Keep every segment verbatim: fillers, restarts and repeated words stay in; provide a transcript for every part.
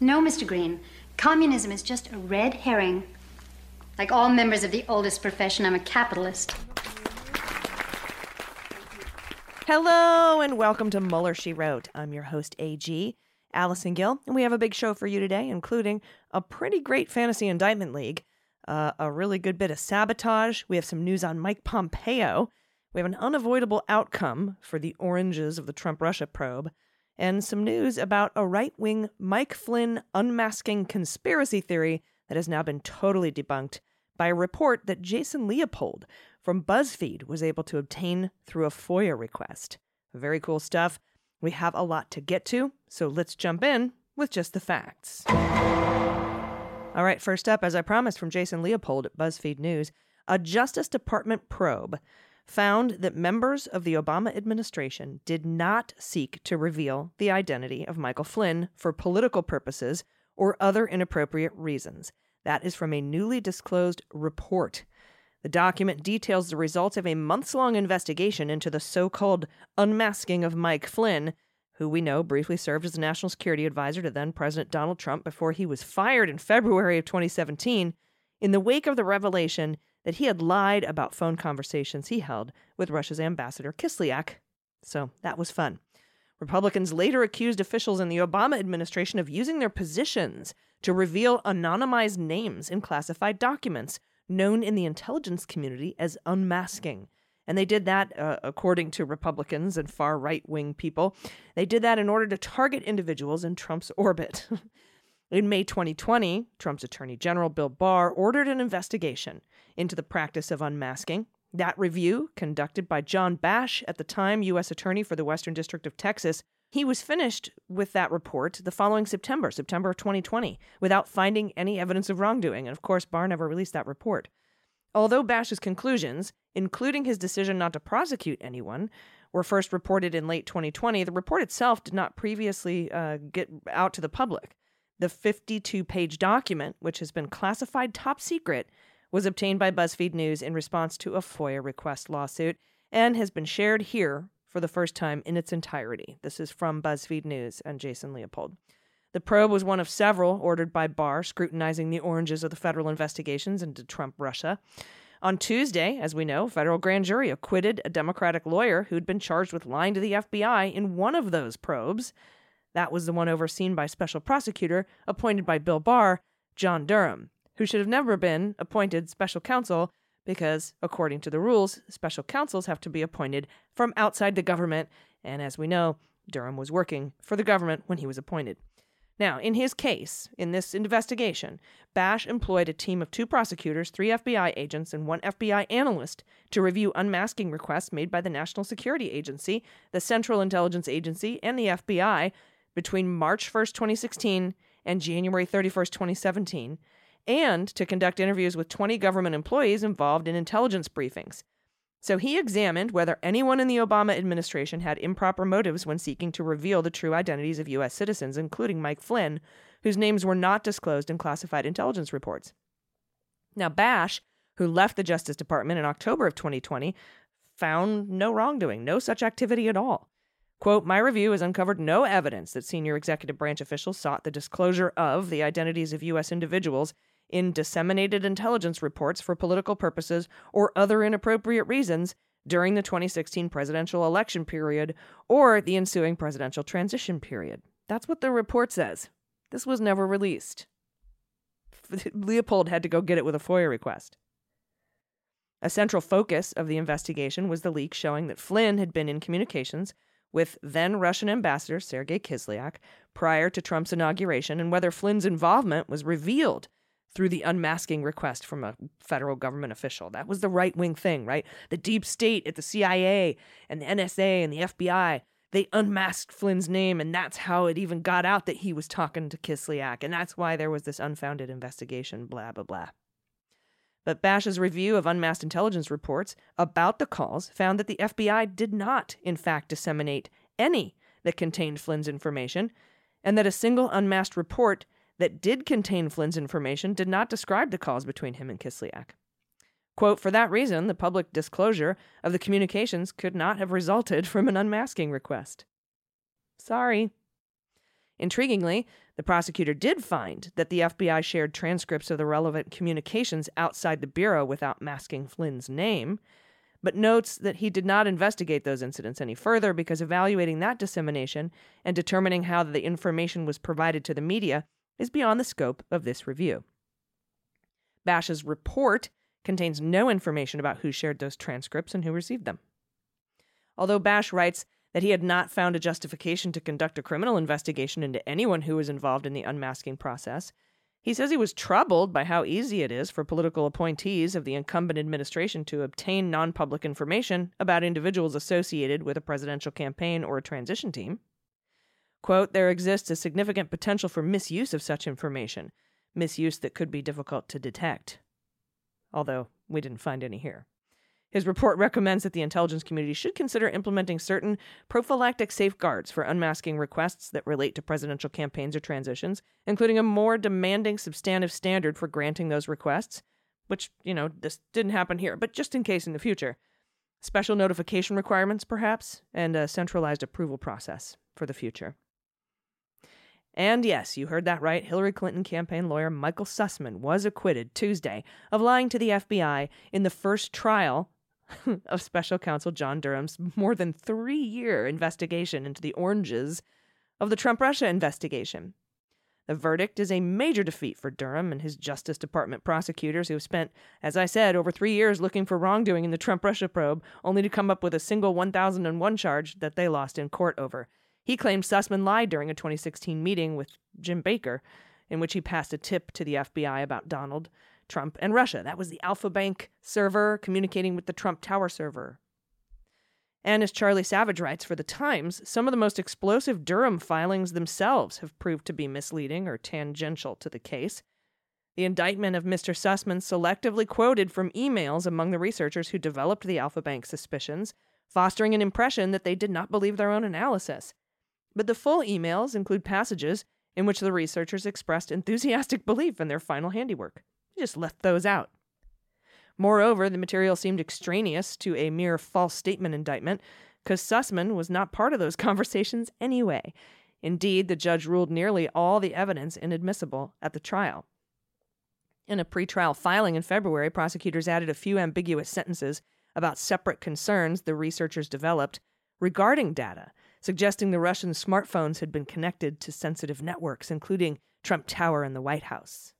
No, Mister Green. Communism is just a red herring. Like all members of the oldest profession, I'm a capitalist. Hello, and welcome to Mueller, She Wrote. I'm your host, A G, Allison Gill, and we have a big show for you today, including a pretty great fantasy indictment league, uh, a really good bit of sabotage. We have some news on Mike Pompeo. We have an unavoidable outcome for the oranges of the Trump Russia probe, and some news about a right-wing Mike Flynn unmasking conspiracy theory that has now been totally debunked by a report that Jason Leopold from BuzzFeed was able to obtain through a FOIA request. Very cool stuff. We have a lot to get to, so let's jump in with just the facts. All right, first up, as I promised, from Jason Leopold at BuzzFeed News, a Justice Department probe found that members of the Obama administration did not seek to reveal the identity of Michael Flynn for political purposes or other inappropriate reasons. That is from a newly disclosed report. The document details the results of a months-long investigation into the so-called unmasking of Mike Flynn, who we know briefly served as the national security advisor to then-President Donald Trump before he was fired in February of twenty seventeen, in the wake of the revelation that he had lied about phone conversations he held with Russia's Ambassador Kislyak. So that was fun. Republicans later accused officials in the Obama administration of using their positions to reveal anonymized names in classified documents, known in the intelligence community as unmasking. And they did that, uh, according to Republicans and far right-wing people, they did that in order to target individuals in Trump's orbit. In May twenty twenty, Trump's Attorney General Bill Barr ordered an investigation into the practice of unmasking. That review, conducted by John Bash, at the time U S Attorney for the Western District of Texas, he was finished with that report the following September, September of twenty twenty, without finding any evidence of wrongdoing. And of course, Barr never released that report. Although Bash's conclusions, including his decision not to prosecute anyone, were first reported in late twenty twenty, the report itself did not previously uh, get out to the public. The fifty-two page document, which has been classified top secret, was obtained by BuzzFeed News in response to a FOIA request lawsuit and has been shared here for the first time in its entirety. This is from BuzzFeed News and Jason Leopold. The probe was one of several ordered by Barr, scrutinizing the oranges of the federal investigations into Trump Russia. On Tuesday, as we know, federal grand jury acquitted a Democratic lawyer who'd been charged with lying to the F B I in one of those probes. That was the one overseen by special prosecutor appointed by Bill Barr, John Durham, who should have never been appointed special counsel, because, according to the rules, special counsels have to be appointed from outside the government, and as we know, Durham was working for the government when he was appointed. Now, in his case, in this investigation, Bash employed a team of two prosecutors, three F B I agents, and one F B I analyst to review unmasking requests made by the National Security Agency, the Central Intelligence Agency, and the F B I between March first, twenty sixteen and January thirty-first, twenty seventeen, and to conduct interviews with twenty government employees involved in intelligence briefings. So he examined whether anyone in the Obama administration had improper motives when seeking to reveal the true identities of U S citizens, including Mike Flynn, whose names were not disclosed in classified intelligence reports. Now, Bash, who left the Justice Department in October of twenty twenty, found no wrongdoing, no such activity at all. Quote, my review has uncovered no evidence that senior executive branch officials sought the disclosure of the identities of U S individuals in disseminated intelligence reports for political purposes or other inappropriate reasons during the twenty sixteen presidential election period or the ensuing presidential transition period. That's what the report says. This was never released. Leopold had to go get it with a FOIA request. A central focus of the investigation was the leak showing that Flynn had been in communications with then-Russian ambassador Sergei Kislyak prior to Trump's inauguration, and whether Flynn's involvement was revealed through the unmasking request from a federal government official. That was the right-wing thing, right? The deep state at the C I A and the N S A and the F B I, they unmasked Flynn's name, and that's how it even got out that he was talking to Kislyak, and that's why there was this unfounded investigation, blah, blah, blah. But Bash's review of unmasked intelligence reports about the calls found that the F B I did not, in fact, disseminate any that contained Flynn's information, and that a single unmasked report that did contain Flynn's information did not describe the calls between him and Kislyak. Quote, for that reason, the public disclosure of the communications could not have resulted from an unmasking request. Sorry. Intriguingly, the prosecutor did find that the F B I shared transcripts of the relevant communications outside the bureau without masking Flynn's name, but notes that he did not investigate those incidents any further because evaluating that dissemination and determining how the information was provided to the media is beyond the scope of this review. Bash's report contains no information about who shared those transcripts and who received them. Although Bash writes that he had not found a justification to conduct a criminal investigation into anyone who was involved in the unmasking process, he says he was troubled by how easy it is for political appointees of the incumbent administration to obtain non-public information about individuals associated with a presidential campaign or a transition team. Quote, there exists a significant potential for misuse of such information, misuse that could be difficult to detect. Although we didn't find any here. His report recommends that the intelligence community should consider implementing certain prophylactic safeguards for unmasking requests that relate to presidential campaigns or transitions, including a more demanding substantive standard for granting those requests, which, you know, this didn't happen here, but just in case in the future. Special notification requirements, perhaps, and a centralized approval process for the future. And yes, you heard that right, Hillary Clinton campaign lawyer Michael Sussman was acquitted Tuesday of lying to the F B I in the first trial of special counsel John Durham's more than three-year investigation into the oranges of the Trump Russia investigation. The verdict is a major defeat for Durham and his Justice Department prosecutors who have spent, as I said, over three years looking for wrongdoing in the Trump Russia probe, only to come up with a single one thousand one charge that they lost in court over. He claimed Sussman lied during a twenty sixteen meeting with Jim Baker, in which he passed a tip to the F B I about Donald Trump and Russia. That was the Alpha Bank server communicating with the Trump Tower server. And as Charlie Savage writes for The Times, some of the most explosive Durham filings themselves have proved to be misleading or tangential to the case. The indictment of Mister Sussman selectively quoted from emails among the researchers who developed the Alpha Bank suspicions, fostering an impression that they did not believe their own analysis. But the full emails include passages in which the researchers expressed enthusiastic belief in their final handiwork. They just left those out. Moreover, the material seemed extraneous to a mere false statement indictment because Sussman was not part of those conversations anyway. Indeed, the judge ruled nearly all the evidence inadmissible at the trial. In a pretrial filing in February, prosecutors added a few ambiguous sentences about separate concerns the researchers developed regarding data, suggesting the Russian smartphones had been connected to sensitive networks, including Trump Tower and the White House.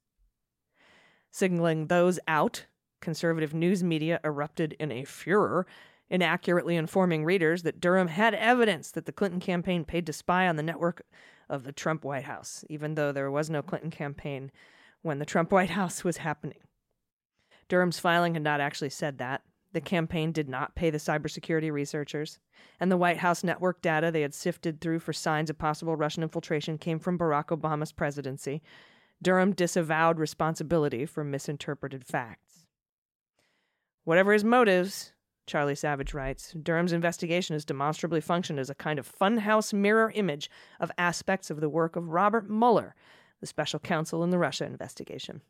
Signaling those out, conservative news media erupted in a furor, inaccurately informing readers that Durham had evidence that the Clinton campaign paid to spy on the network of the Trump White House, even though there was no Clinton campaign when the Trump White House was happening. Durham's filing had not actually said that. The campaign did not pay the cybersecurity researchers, and the White House network data they had sifted through for signs of possible Russian infiltration came from Barack Obama's presidency. Durham disavowed responsibility for misinterpreted facts. Whatever his motives, Charlie Savage writes, Durham's investigation has demonstrably functioned as a kind of funhouse mirror image of aspects of the work of Robert Mueller, the special counsel in the Russia investigation.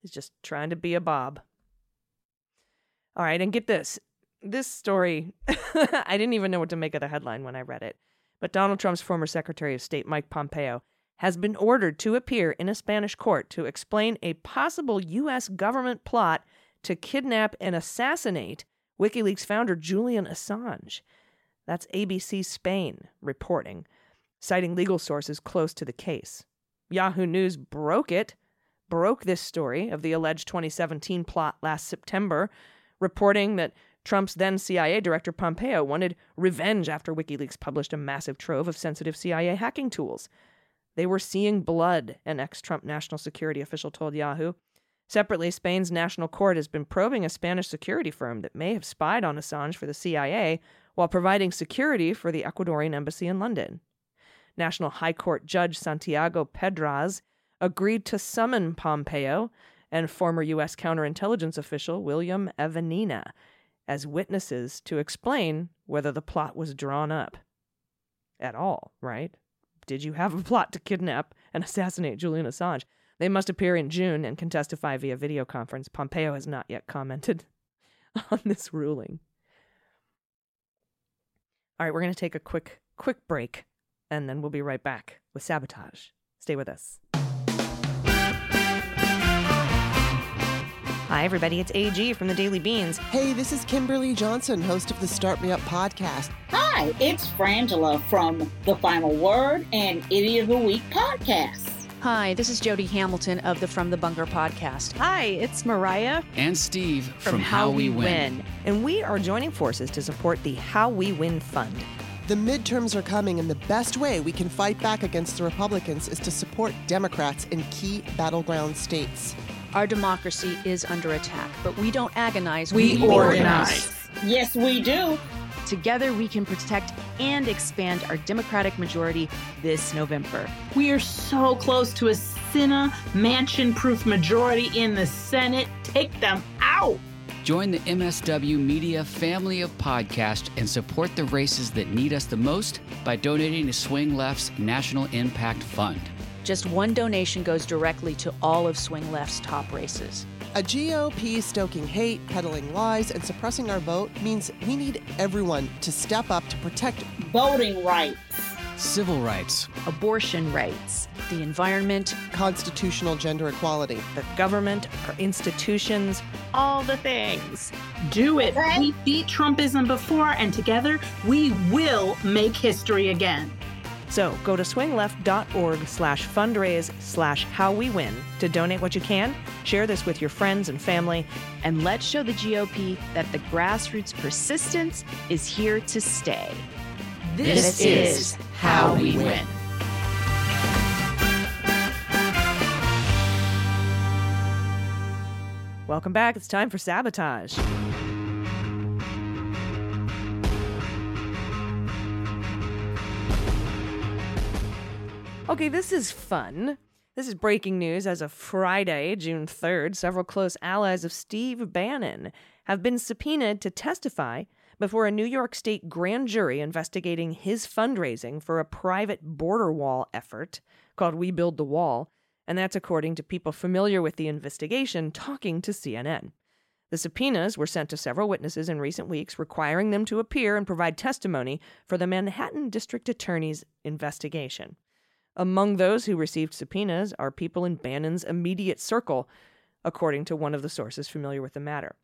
He's just trying to be a Bob. All right, and get this. this story, I didn't even know what to make of the headline when I read it. But Donald Trump's former Secretary of State, Mike Pompeo, has been ordered to appear in a Spanish court to explain a possible U S government plot to kidnap and assassinate WikiLeaks founder Julian Assange. That's A B C Spain reporting, citing legal sources close to the case. Yahoo News broke it, broke this story of the alleged twenty seventeen plot last September, reporting that Trump's then C I A director Pompeo wanted revenge after WikiLeaks published a massive trove of sensitive C I A hacking tools. They were seeing blood, an ex-Trump national security official told Yahoo. Separately, Spain's national court has been probing a Spanish security firm that may have spied on Assange for the C I A while providing security for the Ecuadorian embassy in London. National High Court Judge Santiago Pedraz agreed to summon Pompeo and former U S counterintelligence official William Evanina as witnesses to explain whether the plot was drawn up. At all, right? Did you have a plot to kidnap and assassinate Julian Assange? They must appear in June and can testify via video conference. Pompeo has not yet commented on this ruling. All right, we're going to take a quick, quick break, and then we'll be right back with Sabotage. Stay with us. Hi, everybody. It's A G from the Daily Beans. Hey, this is Kimberly Johnson, host of the Start Me Up podcast. Hi, it's Frangela from The Final Word and Idiot of the Week podcast. Hi, this is Jody Hamilton of the From the Bunker podcast. Hi, it's Mariah and Steve from, from How, How We Win. Win. And we are joining forces to support the How We Win Fund. The midterms are coming, and the best way we can fight back against the Republicans is to support Democrats in key battleground states. Our democracy is under attack, but we don't agonize. We, we organize. organize. Yes, we do. Together, we can protect and expand our Democratic majority this November. We are so close to a Sinna mansion-proof majority in the Senate. Take them out. Join the M S W Media family of podcasts and support the races that need us the most by donating to Swing Left's National Impact Fund. Just one donation goes directly to all of Swing Left's top races. A G O P stoking hate, peddling lies, and suppressing our vote means we need everyone to step up to protect voting rights, civil rights, abortion rights, the environment, constitutional gender equality, the government, our institutions, all the things. Do it. Okay. We beat Trumpism before, and together we will make history again. So go to swingleft.org slash fundraise slash how we win to donate what you can, share this with your friends and family, and let's show the G O P that the grassroots persistence is here to stay. This, this is How We Win. Welcome back. It's time for Sabotage. Okay, this is fun. This is breaking news as of Friday, June third. Several close allies of Steve Bannon have been subpoenaed to testify before a New York State grand jury investigating his fundraising for a private border wall effort called We Build the Wall, and that's according to people familiar with the investigation talking to C N N. The subpoenas were sent to several witnesses in recent weeks, requiring them to appear and provide testimony for the Manhattan District Attorney's investigation. Among those who received subpoenas are people in Bannon's immediate circle, according to one of the sources familiar with the matter.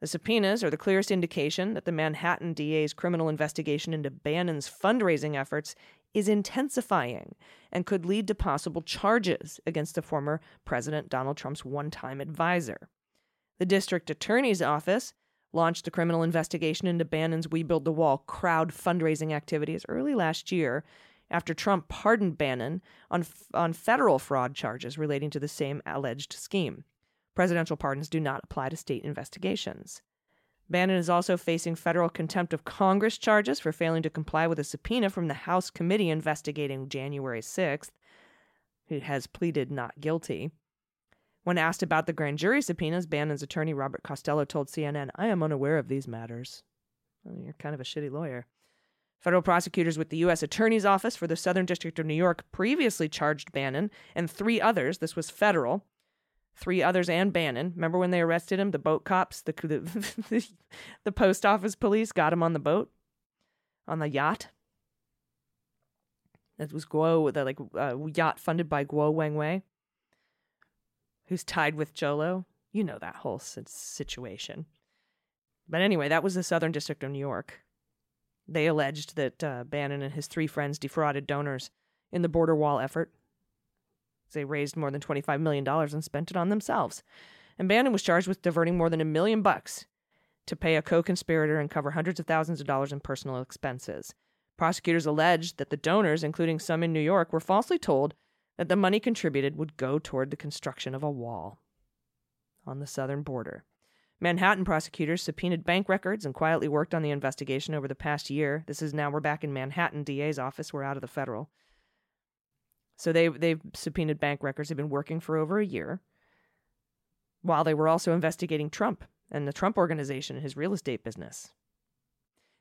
The subpoenas are the clearest indication that the Manhattan D A's criminal investigation into Bannon's fundraising efforts is intensifying and could lead to possible charges against the former President Donald Trump's one-time advisor. The district attorney's office launched a criminal investigation into Bannon's We Build the Wall crowd fundraising activities early last year, after Trump pardoned Bannon on f- on federal fraud charges relating to the same alleged scheme. Presidential pardons do not apply to state investigations. Bannon is also facing federal contempt of Congress charges for failing to comply with a subpoena from the House committee investigating January sixth, who has pleaded not guilty. When asked about the grand jury subpoenas, Bannon's attorney Robert Costello told C N N, "I am unaware of these matters." Well, you're kind of a shitty lawyer. Federal prosecutors with the U S Attorney's Office for the Southern District of New York previously charged Bannon and three others, this was federal, three others, and Bannon. Remember when they arrested him? The boat cops, the the, the post office police got him on the boat, on the yacht. That was Guo, the like uh, yacht funded by Guo Wengui, who's tied with Jolo. You know that whole situation. But anyway, that was the Southern District of New York. They alleged that uh, Bannon and his three friends defrauded donors in the border wall effort. They raised more than twenty-five million dollars and spent it on themselves. And Bannon was charged with diverting more than a million bucks to pay a co-conspirator and cover hundreds of thousands of dollars in personal expenses. Prosecutors alleged that the donors, including some in New York, were falsely told that the money contributed would go toward the construction of a wall on the southern border. Manhattan prosecutors subpoenaed bank records and quietly worked on the investigation over the past year. This is now we're back in Manhattan D A's office. We're out of the federal. So they, they've subpoenaed bank records. They've been working for over a year while they were also investigating Trump and the Trump Organization and his real estate business.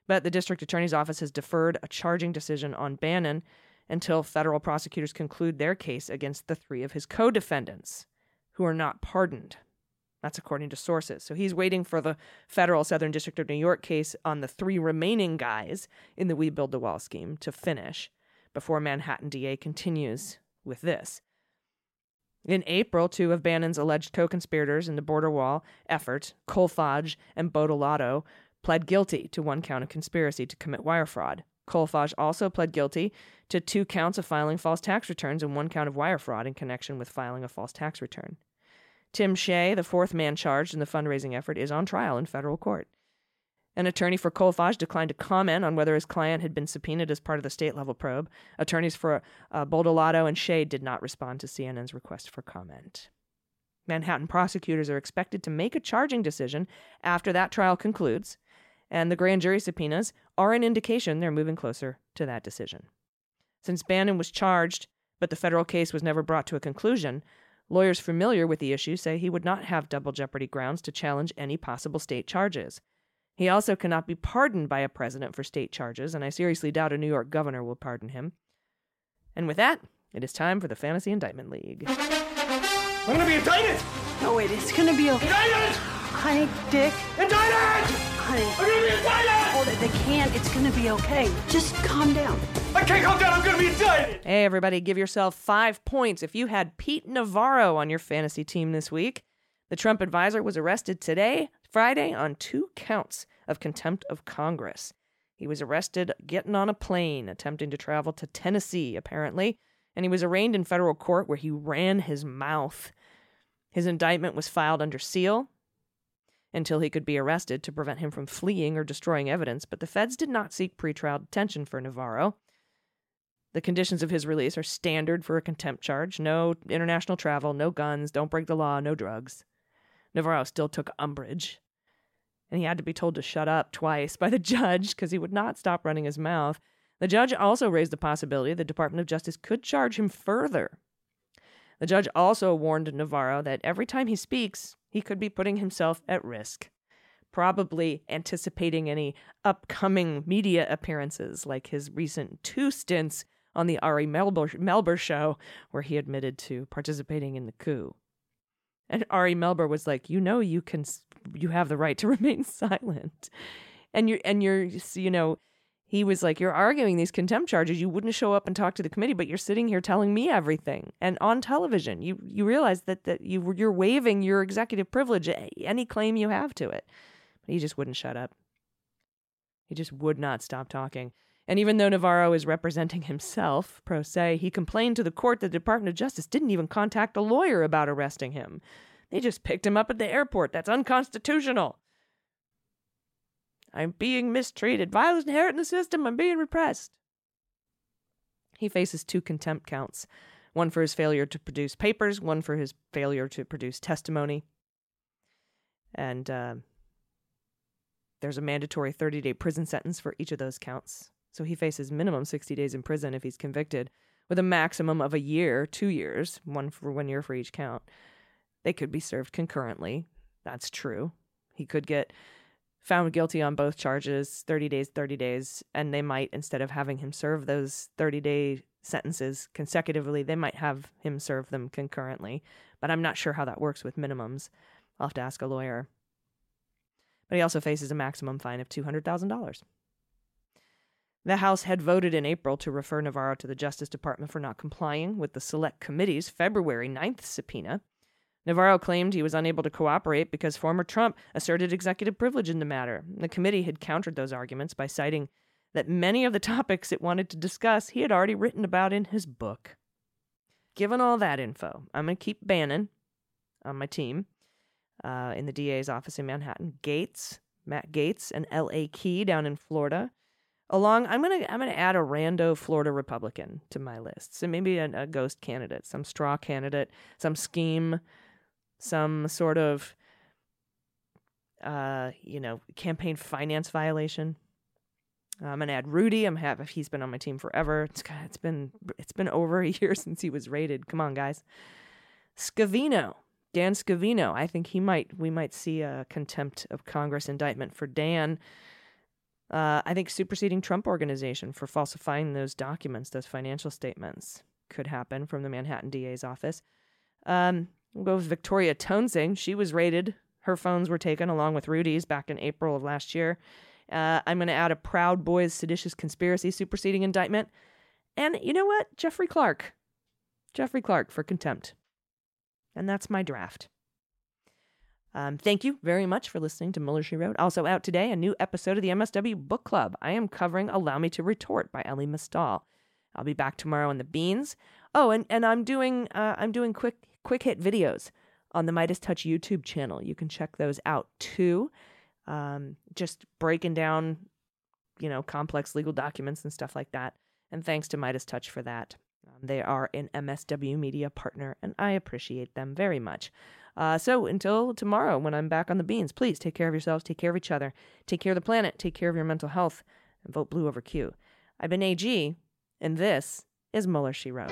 But the district attorney's office has deferred a charging decision on Bannon until federal prosecutors conclude their case against the three of his co-defendants who are not pardoned. That's according to sources. So he's waiting for the federal Southern District of New York case on the three remaining guys in the We Build the Wall scheme to finish before Manhattan D A continues with this. In April, two of Bannon's alleged co-conspirators in the border wall effort, Kolfage and Botolotto, pled guilty to one count of conspiracy to commit wire fraud. Kolfage also pled guilty to two counts of filing false tax returns and one count of wire fraud in connection with filing a false tax return. Tim Shea, the fourth man charged in the fundraising effort, is on trial in federal court. An attorney for Kolfage declined to comment on whether his client had been subpoenaed as part of the state-level probe. Attorneys for uh, Botolotto and Shea did not respond to C N N's request for comment. Manhattan prosecutors are expected to make a charging decision after that trial concludes, and the grand jury subpoenas are an indication they're moving closer to that decision. Since Bannon was charged, but the federal case was never brought to a conclusion, lawyers familiar with the issue say he would not have double jeopardy grounds to challenge any possible state charges. He also cannot be pardoned by a president for state charges, and I seriously doubt a New York governor will pardon him. And with that, it is time for the Fantasy Indictment League. I'm going to be indicted! No, wait, it's going to be a... Indicted! Honey, Dick. Indicted! Honey. I'm going to be indicted! Hold it, they can't. It's going to be okay. Just calm down. I can't calm down. I'm going to be indicted! Hey, everybody, give yourself five points if you had Pete Navarro on your fantasy team this week. The Trump advisor was arrested today, Friday, on two counts of contempt of Congress. He was arrested getting on a plane, attempting to travel to Tennessee, apparently, and he was arraigned in federal court where he ran his mouth. His indictment was filed under seal until he could be arrested to prevent him from fleeing or destroying evidence, but the feds did not seek pretrial detention for Navarro. The conditions of his release are standard for a contempt charge. No international travel, no guns, don't break the law, no drugs. Navarro still took umbrage, and he had to be told to shut up twice by the judge because he would not stop running his mouth. The judge also raised the possibility the Department of Justice could charge him further. The judge also warned Navarro that every time he speaks, he could be putting himself at risk, probably anticipating any upcoming media appearances like his recent two stints on the Ari Melber, Melber show where he admitted to participating in the coup. And Ari Melber was like, you know, you can, you have the right to remain silent. And you're, and you're, you know, he was like, you're arguing these contempt charges. You wouldn't show up and talk to the committee, but you're sitting here telling me everything. And on television, you, you realize that, that you, you're waiving your executive privilege, any claim you have to it. But he just wouldn't shut up. He just would not stop talking. And even though Navarro is representing himself, pro se, he complained to the court that the Department of Justice didn't even contact a lawyer about arresting him. They just picked him up at the airport. That's unconstitutional. I'm being mistreated. Violence inherent in the system. I'm being repressed. He faces two contempt counts, one for his failure to produce papers, one for his failure to produce testimony. And uh, there's a mandatory thirty-day prison sentence for each of those counts. So he faces minimum sixty days in prison if he's convicted, with a maximum of a year, two years, one for one year for each count. They could be served concurrently. That's true. He could get found guilty on both charges, thirty days, thirty days, and they might, instead of having him serve those thirty-day sentences consecutively. They might have him serve them concurrently, but I'm not sure how that works with minimums. I'll have to ask a lawyer. But he also faces a maximum fine of two hundred thousand dollars. The House had voted in April to refer Navarro to the Justice Department for not complying with the Select Committee's February ninth subpoena. Navarro claimed he was unable to cooperate because former Trump asserted executive privilege in the matter. The committee had countered those arguments by citing that many of the topics it wanted to discuss he had already written about in his book. Given all that info, I'm going to keep Bannon on my team uh, in the D A's office in Manhattan, Gates, Matt Gates, and L A. Key down in Florida. Along, I'm going to I'm gonna add a rando Florida Republican to my list. So maybe a, a ghost candidate, some straw candidate, some scheme, some sort of, uh, you know, campaign finance violation. I'm going to add Rudy. I'm have he's been on my team forever. It's, God, it's been it's been over a year since he was raided. Come on, guys. Scavino, Dan Scavino. I think he might we might see a contempt of Congress indictment for Dan. Uh, I think superseding Trump Organization for falsifying those documents, those financial statements, could happen from the Manhattan D A's office. Um, we'll go with Victoria Townsend. She was raided. Her phones were taken along with Rudy's back in April of last year. Uh, I'm going to add a Proud Boys seditious conspiracy superseding indictment. And you know what? Jeffrey Clark. Jeffrey Clark for contempt. And that's my draft. Um, thank you very much for listening to Mueller, She Wrote. Also out today, a new episode of the M S W Book Club. I am covering Allow Me to Retort by Ellie Mystal. I'll be back tomorrow on the Beans. Oh, and, and I'm doing uh, I'm doing quick quick hit videos on the Midas Touch YouTube channel. You can check those out too. Um, just breaking down, you know, complex legal documents and stuff like that. And thanks to Midas Touch for that. Um, they are an M S W Media partner, and I appreciate them very much. Uh, so until tomorrow when I'm back on the Beans, please take care of yourselves, take care of each other, take care of the planet, take care of your mental health, and vote blue over Q. I've been A G, and this is Mueller, She Wrote.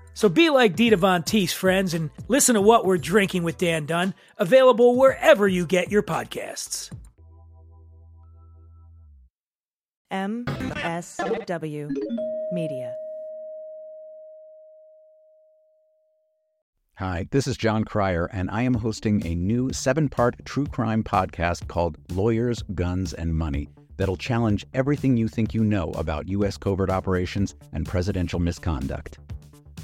So be like Dita Von Teese, friends, and listen to What We're Drinking with Dan Dunn, available wherever you get your podcasts. M S W Media. Hi, this is John Cryer, and I am hosting a new seven-part true crime podcast called Lawyers, Guns, and Money that'll challenge everything you think you know about U S covert operations and presidential misconduct.